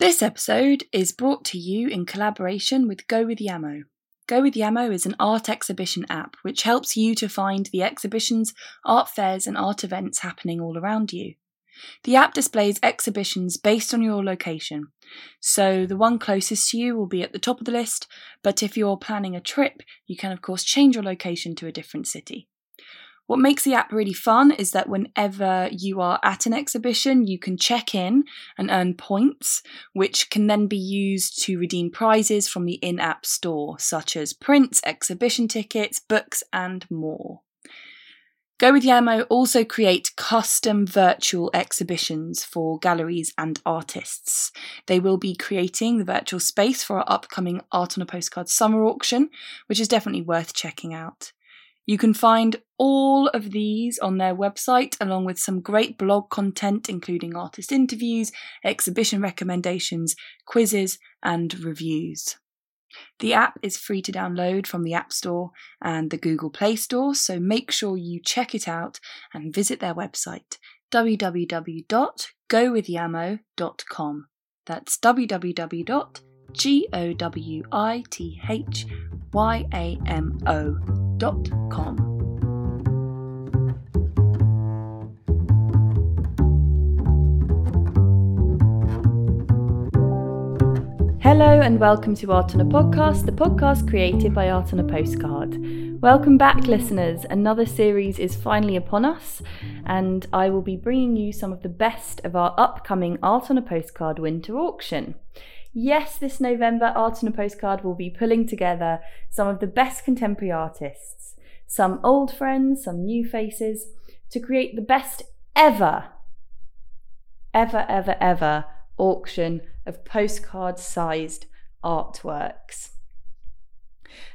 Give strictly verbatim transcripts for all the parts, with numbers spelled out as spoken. This episode is brought to you in collaboration with Go With Yamo. Go With Yamo is an art exhibition app which helps you to find the exhibitions, art fairs and art events happening all around you. The app displays exhibitions based on your location, so the one closest to you will be at the top of the list, but if you're planning a trip, you can of course change your location to a different city. What makes the app really fun is that whenever you are at an exhibition, you can check in and earn points, which can then be used to redeem prizes from the in-app store, such as prints, exhibition tickets, books, and more. Go With Yamo also create custom virtual exhibitions for galleries and artists. They will be creating the virtual space for our upcoming Art on a Postcard summer auction, which is definitely worth checking out. You can find all of these on their website, along with some great blog content, including artist interviews, exhibition recommendations, quizzes, and reviews. The app is free to download from the App Store and the Google Play Store, so make sure you check it out and visit their website, w w w dot go with yamo dot com. That's w w w dot go with yamo dot com. Hello and welcome to Art on a Podcast, the podcast created by Art on a Postcard. Welcome back, listeners. Another series is finally upon us, and I will be bringing you some of the best of our upcoming Art on a Postcard winter auction. Yes, this November, Art on a Postcard will be pulling together some of the best contemporary artists, some old friends, some new faces, to create the best ever, ever, ever, ever auction of postcard-sized artworks.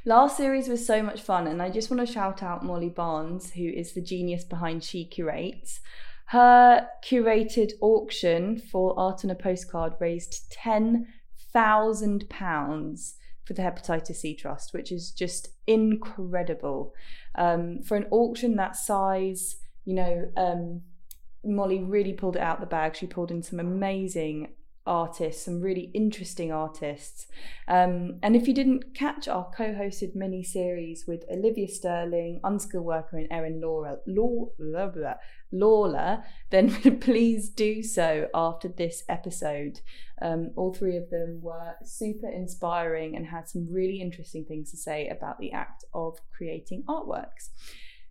Last series was so much fun, and I just want to shout out Molly Barnes, who is the genius behind She Curates. Her curated auction for Art on a Postcard raised ten thousand pounds for the Hepatitis C Trust, which is just incredible. Um, for an auction that size, you know, um, Molly really pulled it out of the bag. She pulled in some amazing artists, some really interesting artists. Um, and if you didn't catch our co-hosted mini-series with Olivia Sterling, Unskilled Worker and Erin Lawler, Lawler, Lawler, then please do so after this episode. Um, all three of them were super inspiring and had some really interesting things to say about the act of creating artworks.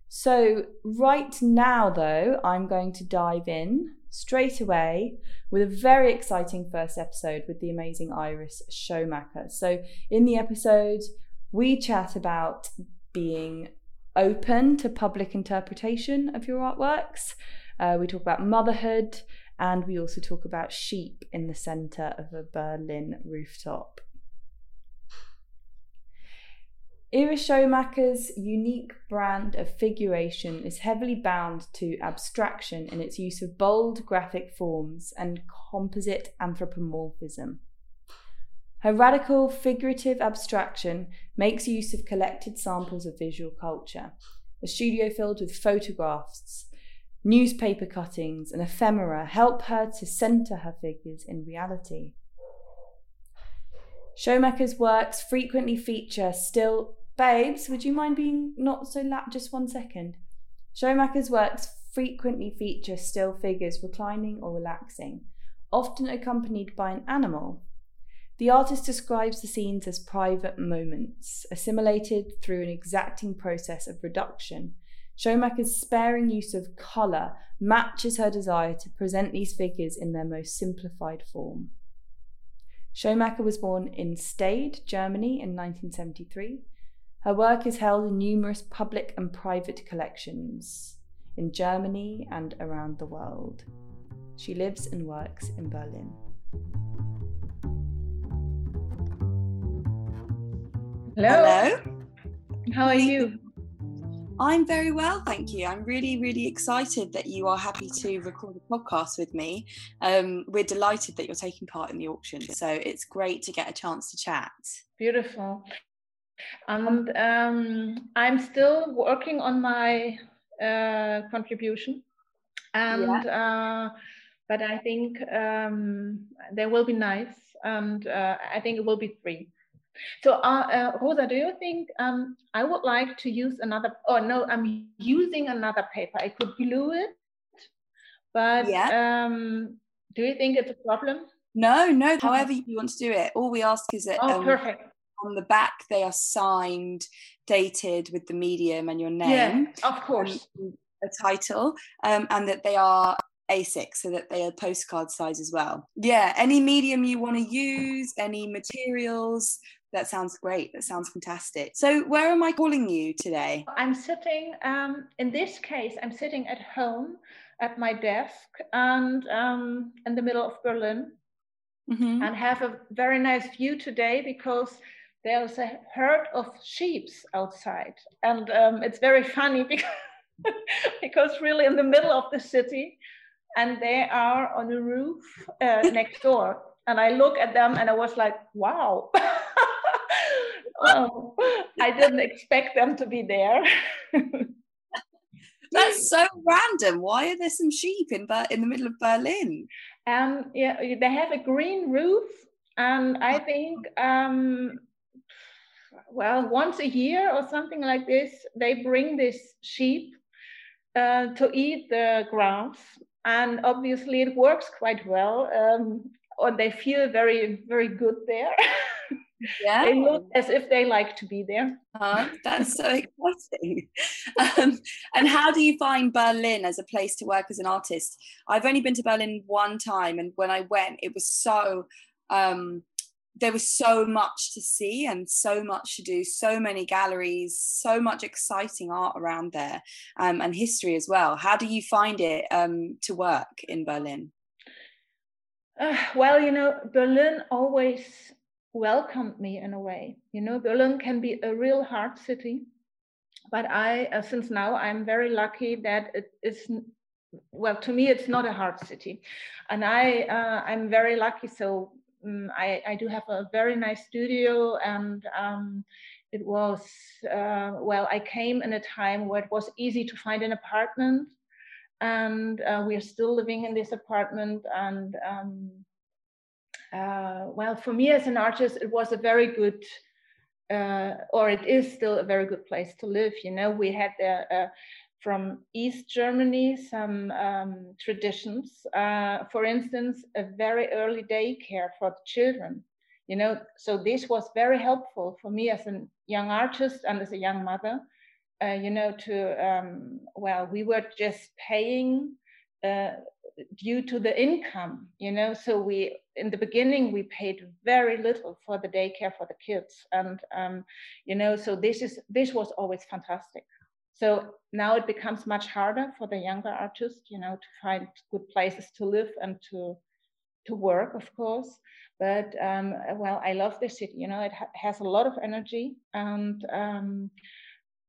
So right now, though, I'm going to dive in straight away with a very exciting first episode with the amazing Iris Schoomacher. So in the episode, we chat about being open to public interpretation of your artworks. Uh, we talk about motherhood, and we also talk about sheep in the centre of a Berlin rooftop. Iris Schoomacher's unique brand of figuration is heavily bound to abstraction in its use of bold graphic forms and composite anthropomorphism. Her radical figurative abstraction makes use of collected samples of visual culture, a studio filled with photographs, newspaper cuttings, and ephemera help her to centre her figures in reality. Schoomacher's works frequently feature still... Babes, would you mind being not so lap just one second? Schoomacher's works frequently feature still figures reclining or relaxing, often accompanied by an animal. The artist describes the scenes as private moments, assimilated through an exacting process of reduction. Schoomacher's sparing use of colour matches her desire to present these figures in their most simplified form. Schoomacher was born in Stade, Germany in nineteen seventy-three. Her work is held in numerous public and private collections in Germany and around the world. She lives and works in Berlin. Hello. Hello. How are you? I'm very well, thank you. I'm really, really excited that you are happy to record a podcast with me. Um, we're delighted that you're taking part in the auction, so it's great to get a chance to chat. Beautiful. And um, I'm still working on my uh, contribution, and yeah. uh, but I think um, they will be nice and uh, I think it will be three. So uh, uh, Rosa, do you think um, I would like to use another, oh no, I'm using another paper. I could glue it, but yeah. um, do you think it's a problem? No, no, however you want to do it. All we ask is that oh, um, perfect. on the back they are signed, dated with the medium and your name. Yeah, of course. A title, um, and that they are A six, so that they are postcard size as well. Yeah, any medium you want to use, any materials. That sounds great. That sounds fantastic. So where am I calling you today? I'm sitting, um, in this case, I'm sitting at home at my desk and um, in the middle of Berlin, mm-hmm. and have a very nice view today because there's a herd of sheep outside. And um, it's very funny because, because really in the middle of the city, and they are on the roof uh, next door. And I look at them and I was like, wow. Oh, I didn't expect them to be there. That's so random. Why are there some sheep in Ber- in the middle of Berlin? Um, yeah, they have a green roof, and I think, um, well, once a year or something like this, they bring these sheep uh, to eat the grass, and obviously it works quite well. Um, or they feel very, very good there. Yeah, they look as if they like to be there. Huh? That's so exciting. Um, and how do you find Berlin as a place to work as an artist? I've only been to Berlin one time, and when I went, it was so um, there was so much to see and so much to do, so many galleries, so much exciting art around there, um, and history as well. How do you find it um, to work in Berlin? Uh, well, you know, Berlin always welcomed me in a way. You know, Berlin can be a real hard city, but I, uh, since now, I'm very lucky that it is, well, to me, it's not a hard city. And I, uh, I'm very lucky. So um, I, I do have a very nice studio, and um, it was, uh, well, I came in a time where it was easy to find an apartment, and uh, we are still living in this apartment, and um, Uh, well, for me as an artist, it was a very good, uh, or it is still a very good place to live. You know, we had uh, uh, from East Germany some um, traditions. Uh, for instance, a very early daycare for the children. You know, so this was very helpful for me as a young artist and as a young mother. Uh, you know, to um, well, we were just paying uh, due to the income. You know, so we. In the beginning, we paid very little for the daycare for the kids, and um, you know, so this is this was always fantastic. So now it becomes much harder for the younger artists, you know, to find good places to live and to to work, of course. But um, well, I love this city. You know, it ha- has a lot of energy, and um,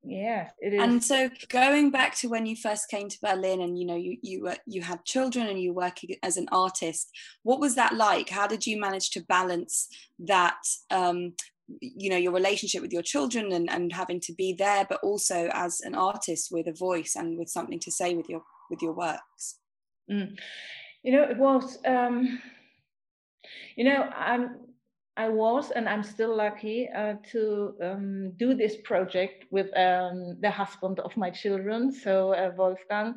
yeah, it is. And so, going back to when you first came to Berlin, and you know, you you were you had children, and you were working as an artist. What was that like? How did you manage to balance that? Um, you know, your relationship with your children, and, and having to be there, but also as an artist with a voice and with something to say with your with your works. Mm. You know, it was. Um, you know, I'm. I was, and I'm still lucky uh, to um, do this project with um, the husband of my children, so uh, Wolfgang,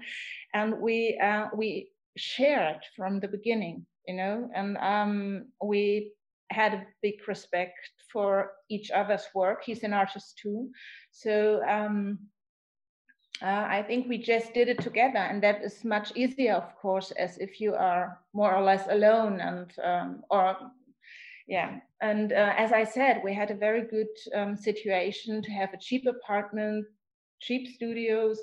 and we uh, we shared from the beginning, you know, and um, we had a big respect for each other's work. He's an artist too, so um, uh, I think we just did it together, and that is much easier, of course, as if you are more or less alone and um, or. Yeah, and uh, as I said, we had a very good um, situation to have a cheap apartment, cheap studios,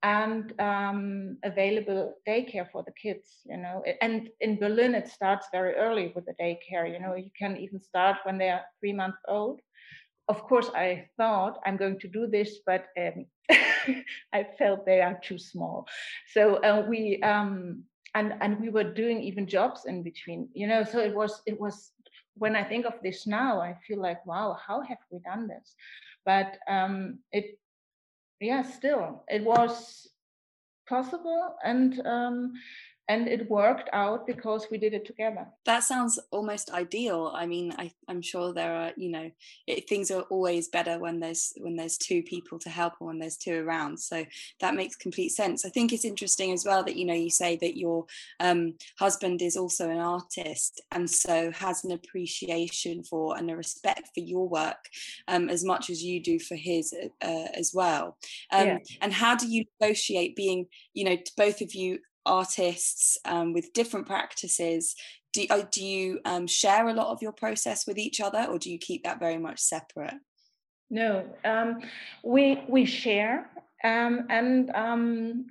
and um, available daycare for the kids, you know. And in Berlin, it starts very early with the daycare, you know. You can even start when they are three months old. Of course, I thought I'm going to do this, but um, I felt they are too small. So uh, we, um, and, and we were doing even jobs in between, you know, so it was, it was, when I think of this now, I feel like, wow, how have we done this? But um, it, yeah, still, it was possible. And um, And it worked out because we did it together. That sounds almost ideal. I mean, I, I'm sure there are, you know, it, things are always better when there's when there's two people to help or when there's two around. So that makes complete sense. I think it's interesting as well that, you know, you say that your um, husband is also an artist and so has an appreciation for and a respect for your work um, as much as you do for his uh, as well. Um, yeah. And how do you negotiate being, you know, both of you artists um, with different practices? Do, do you um, share a lot of your process with each other, or do you keep that very much separate? No, um, we we share, um, and um,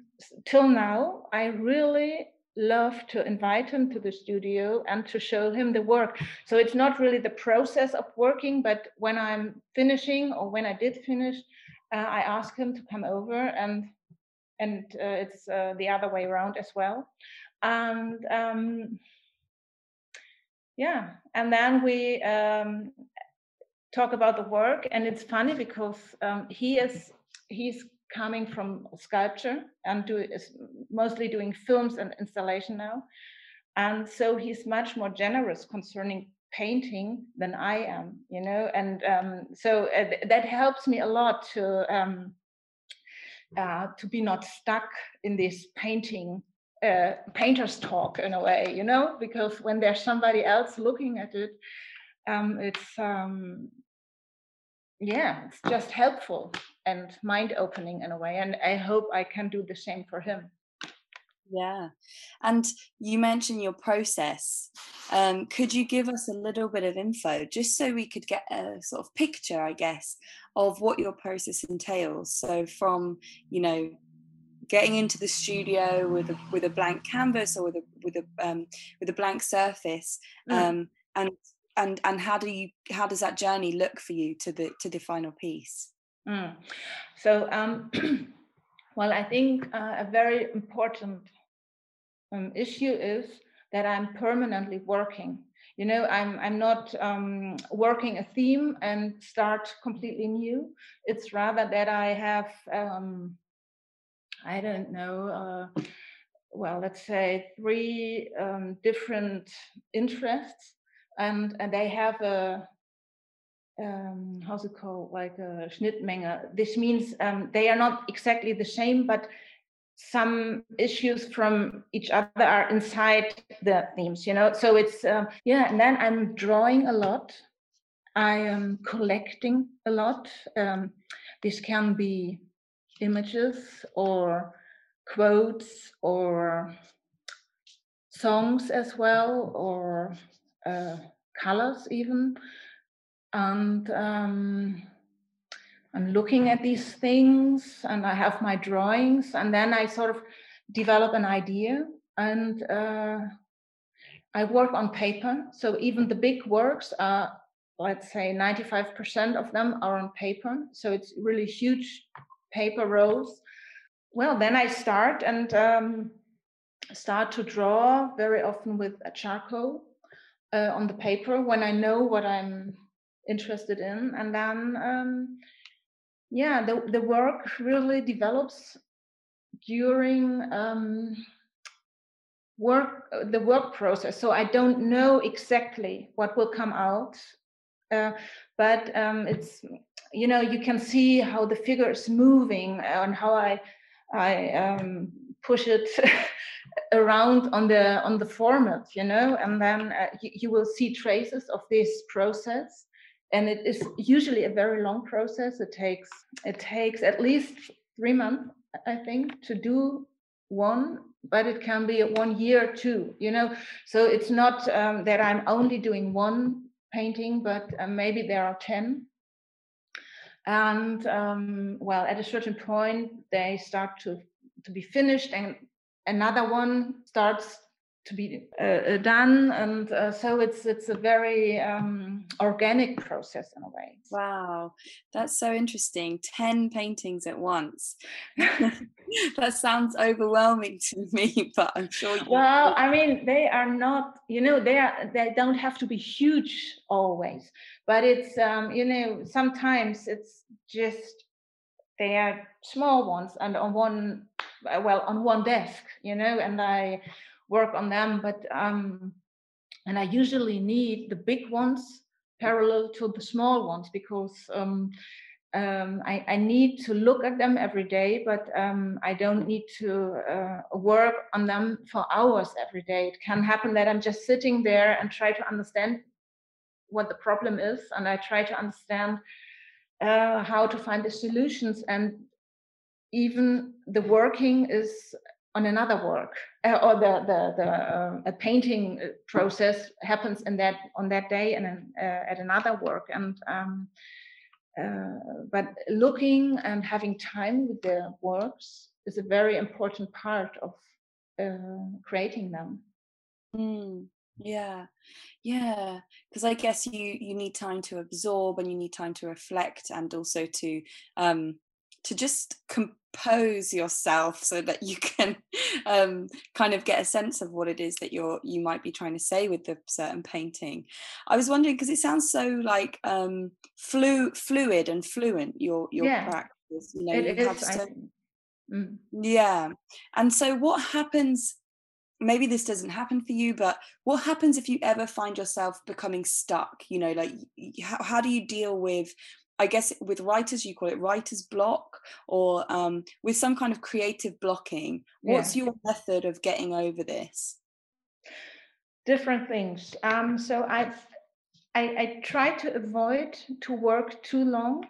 till now I really love to invite him to the studio and to show him the work. So it's not really the process of working, but when I'm finishing or when I did finish, uh, I ask him to come over. And And uh, it's uh, the other way around as well. And um, yeah, and then we um, talk about the work. And it's funny because um, he is he's coming from sculpture and do, is mostly doing films and installation now. And so he's much more generous concerning painting than I am, you know. And um, so uh, th- that helps me a lot to... Um, Uh, to be not stuck in this painting, uh, painter's talk in a way, you know, because when there's somebody else looking at it, um, it's, um, yeah, it's just helpful and mind opening in a way. And I hope I can do the same for him. Yeah. And you mentioned your process. Um, could you give us a little bit of info just so we could get a sort of picture, I guess, of what your process entails? So from, you know, getting into the studio with a, with a blank canvas or with a with a um, with a blank surface, um, mm. and and and how do you how does that journey look for you to the to the final piece? Mm. So, um, well, I think uh, a very important um, issue is that I'm permanently working. You know, I'm I'm not um, working a theme and start completely new. It's rather that I have, um, I don't know, uh, well, let's say three um, different interests, and, and they have a, um, how's it called, like a Schnittmenge. This means um, they are not exactly the same, but some issues from each other are inside the themes, you know. So it's um, yeah, and then I'm drawing a lot. I am collecting a lot. Um, this can be images or quotes or songs as well, or uh, colors even. And um, I'm looking at these things and I have my drawings, and then I sort of develop an idea, and uh, I work on paper. So even the big works are, let's say ninety-five percent of them are on paper. So it's really huge paper rolls. Well, then I start and um, start to draw very often with a charcoal uh, on the paper when I know what I'm interested in. And then, um, yeah, the, the work really develops during um, work, the work process. So I don't know exactly what will come out, uh, but um, it's, you know, you can see how the figure is moving and how I I um, push it around on the on the format, you know, and then uh, you, you will see traces of this process. And it is usually a very long process. It takes it takes at least three months, I think, to do one, but it can be one year too, you know. So it's not um, that I'm only doing one painting, but uh, maybe there are ten. And um, well, at a certain point, they start to, to be finished, and another one starts to be uh, done, and uh, so it's it's a very um, organic process in a way. Wow, that's so interesting. Ten paintings at once. That sounds overwhelming to me, but I'm sure. You well, I mean, they are not. You know, they are. They don't have to be huge always, but it's um, you know, sometimes it's just they are small ones and on one, well, on one desk, you know, and I work on them. But um, and I usually need the big ones parallel to the small ones, because um, um, I, I need to look at them every day, but um, I don't need to uh, work on them for hours every day. It can happen that I'm just sitting there and try to understand what the problem is, and I try to understand uh, how to find the solutions, and even the working is on another work, uh, or the the, the uh, a painting process happens in that on that day, and then, uh, at another work. And um, uh, but looking and having time with the works is a very important part of uh, creating them. Mm. Yeah, yeah, because I guess you you need time to absorb, and you need time to reflect, and also to um, to just compose yourself so that you can um, kind of get a sense of what it is that you're you might be trying to say with the certain painting. I was wondering, because it sounds so like um, flu fluid and fluent your your yeah. practice. You know, it you is. Have so, mm. Yeah, and so what happens? Maybe this doesn't happen for you, but what happens if you ever find yourself becoming stuck? You know, like how, how do you deal with, I guess with writers, you call it writer's block, or um, with some kind of creative blocking. Yeah. What's your method of getting over this? Different things. Um, so I, I, I try to avoid to work too long.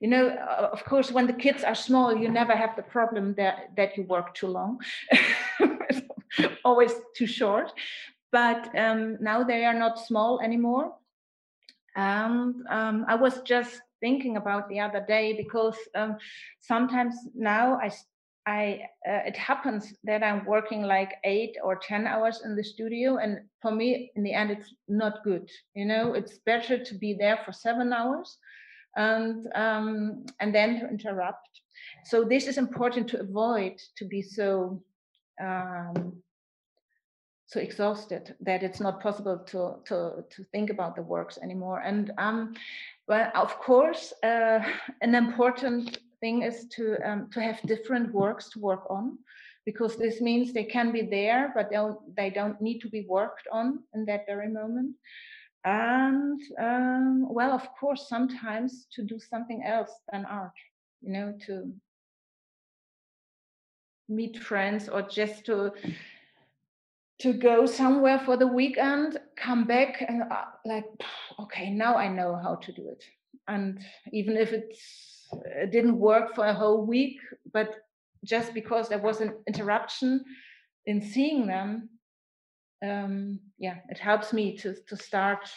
You know, of course, when the kids are small, you never have the problem that, that you work too long. Always too short. But um, now they are not small anymore. And um, I was just thinking about the other day, because um, sometimes now I, I uh, it happens that I'm working like eight or ten hours in the studio. And for me, in the end, it's not good. You know, it's better to be there for seven hours and um, and then to interrupt. So this is important to avoid, to be so... Um, so exhausted that it's not possible to to to think about the works anymore. And um, well, of course, uh, an important thing is to um, to have different works to work on, because this means they can be there, but they don't, they don't need to be worked on in that very moment. And um, well, of course, sometimes to do something else than art, you know, to meet friends, or just to to go somewhere for the weekend, come back and uh, like, okay, now I know how to do it. And even if it's, it didn't work for a whole week, but just because there was an interruption in seeing them, um, yeah, it helps me to to start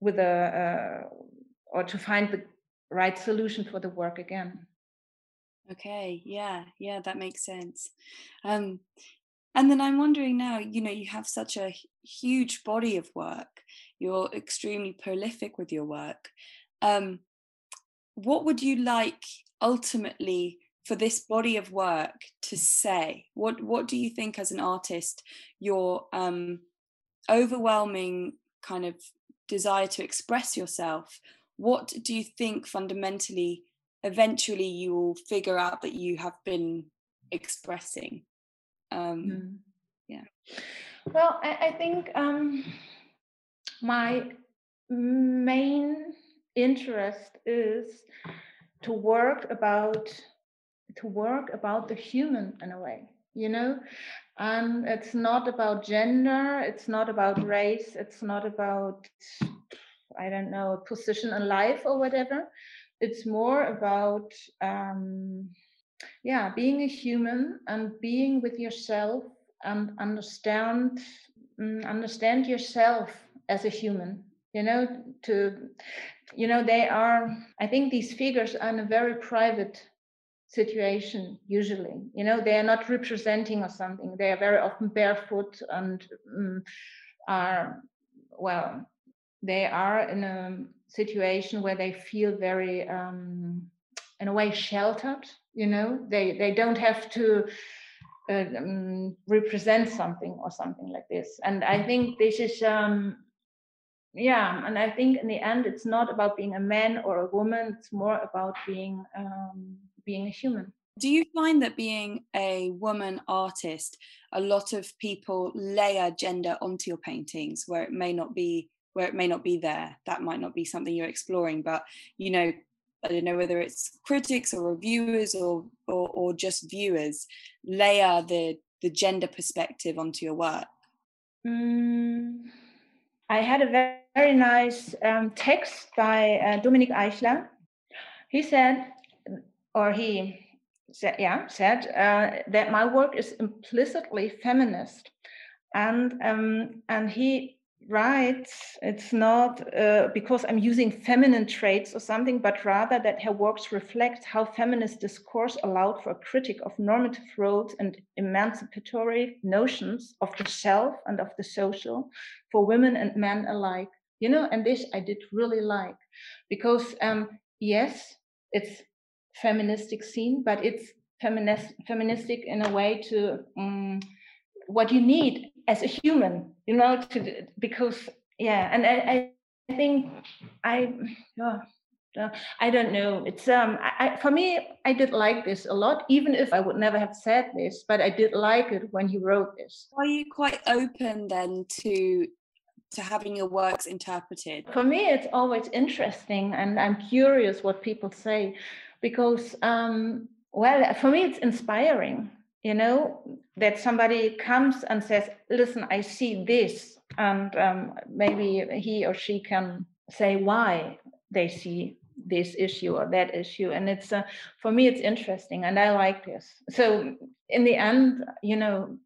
with a uh, or to find the right solution for the work again. Okay, yeah, yeah, that makes sense. Um, and then I'm wondering now, you know, you have such a huge body of work. You're extremely prolific with your work. Um, what would you like ultimately for this body of work to say? What What do you think, as an artist, your um, overwhelming kind of desire to express yourself? What do you think fundamentally eventually you will figure out that you have been expressing? Um, mm. Yeah. Well, I, I think um, my main interest is to work about to work about the human in a way, you know. Um, it's not about gender. It's not about race. It's not about, I don't know, position in life or whatever. It's more about, um, yeah, being a human and being with yourself, and understand understand yourself as a human. You know, to, you know, they are, I think these figures are in a very private situation usually. You know, they are not representing or something. They are very often barefoot and um, are, well, they are in a situation where they feel very, um, in a way, sheltered, you know, they, they don't have to uh, um, represent something or something like this. And I think this is, um, yeah, and I think in the end, it's not about being a man or a woman, it's more about being, um, being a human. Do you find that being a woman artist, a lot of people layer gender onto your paintings where it may not be, where it may not be there? That might not be something you're exploring, but, you know, I don't know whether it's critics or reviewers or or, or just viewers layer the, the gender perspective onto your work. Mm, I had a very, very nice um, text by uh, Dominik Eichler. He said, or he said, yeah, said uh, that my work is implicitly feminist, and um, and he. Right, it's not uh, because I'm using feminine traits or something, but rather that her works reflect how feminist discourse allowed for a critic of normative roles and emancipatory notions of the self and of the social for women and men alike. You know, and this I did really like, because um, yes, it's feministic scene, but it's feminist, feministic in a way to um, what you need as a human, you know, to, because, yeah, and I, I think I, oh, I don't know. It's, um, I, for me, I did like this a lot, even if I would never have said this, but I did like it when he wrote this. Are you quite open then to, to having your works interpreted? For me, it's always interesting, and I'm curious what people say, because, um, well, for me, it's inspiring. You know, that somebody comes and says, listen, I see this, and um, maybe he or she can say why they see this issue or that issue. And it's, uh, for me, it's interesting, and I like this. So in the end, you know,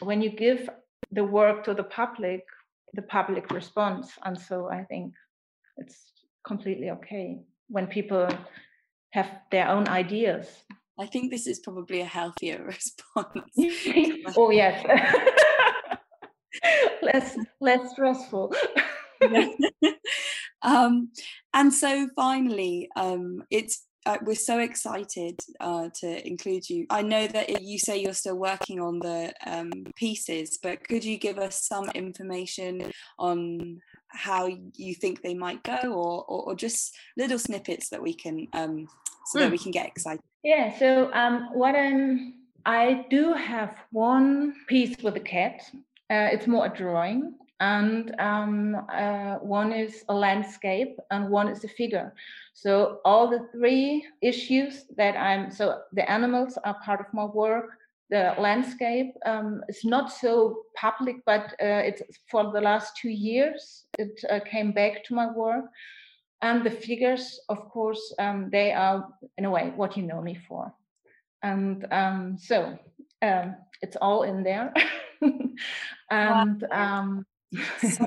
when you give the work to the public, the public responds. And so I think it's completely okay when people have their own ideas. I think this is probably a healthier response. Oh, yes. less, less stressful. um, and so finally, um, it's uh, we're so excited uh, to include you. I know that it, you say you're still working on the um, pieces, but could you give us some information on how you think they might go, or, or, or just little snippets that we can... Um, so that we can get excited. Yeah, so um, what I'm, I do have one piece with a cat. Uh, it's more a drawing, and um, uh, one is a landscape, and one is a figure. So all the three issues that I'm, so the animals are part of my work. The landscape um, is not so public, but uh, it's for the last two years, it uh, came back to my work. And the figures, of course, um, they are, in a way, what you know me for. And um, so um, it's all in there. and um... so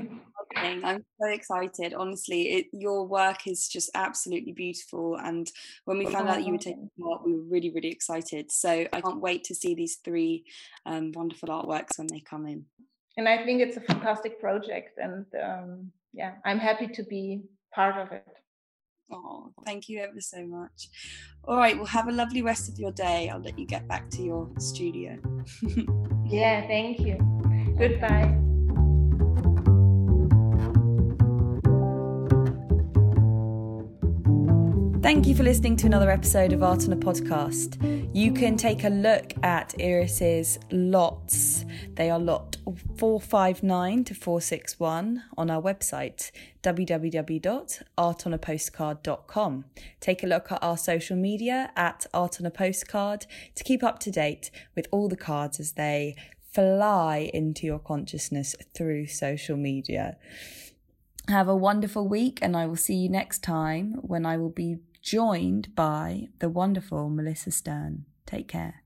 I'm so excited. Honestly, it, your work is just absolutely beautiful. And when we found out that you were taking part, we were really, really excited. So I can't wait to see these three um, wonderful artworks when they come in. And I think it's a fantastic project. And um, yeah, I'm happy to be part of it. Oh, thank you ever so much. All right, well, have a lovely rest of your day. I'll let you get back to your studio. Yeah, thank you. Goodbye. Thank you for listening to another episode of Art on a Podcast. You can take a look at Iris's lots. They are lot four five nine to four six one on our website, w w w dot art on a postcard dot com. Take a look at our social media at Art on a Postcard to keep up to date with all the cards as they fly into your consciousness through social media. Have a wonderful week, and I will see you next time when I will be joined by the wonderful Melissa Stern. Take care.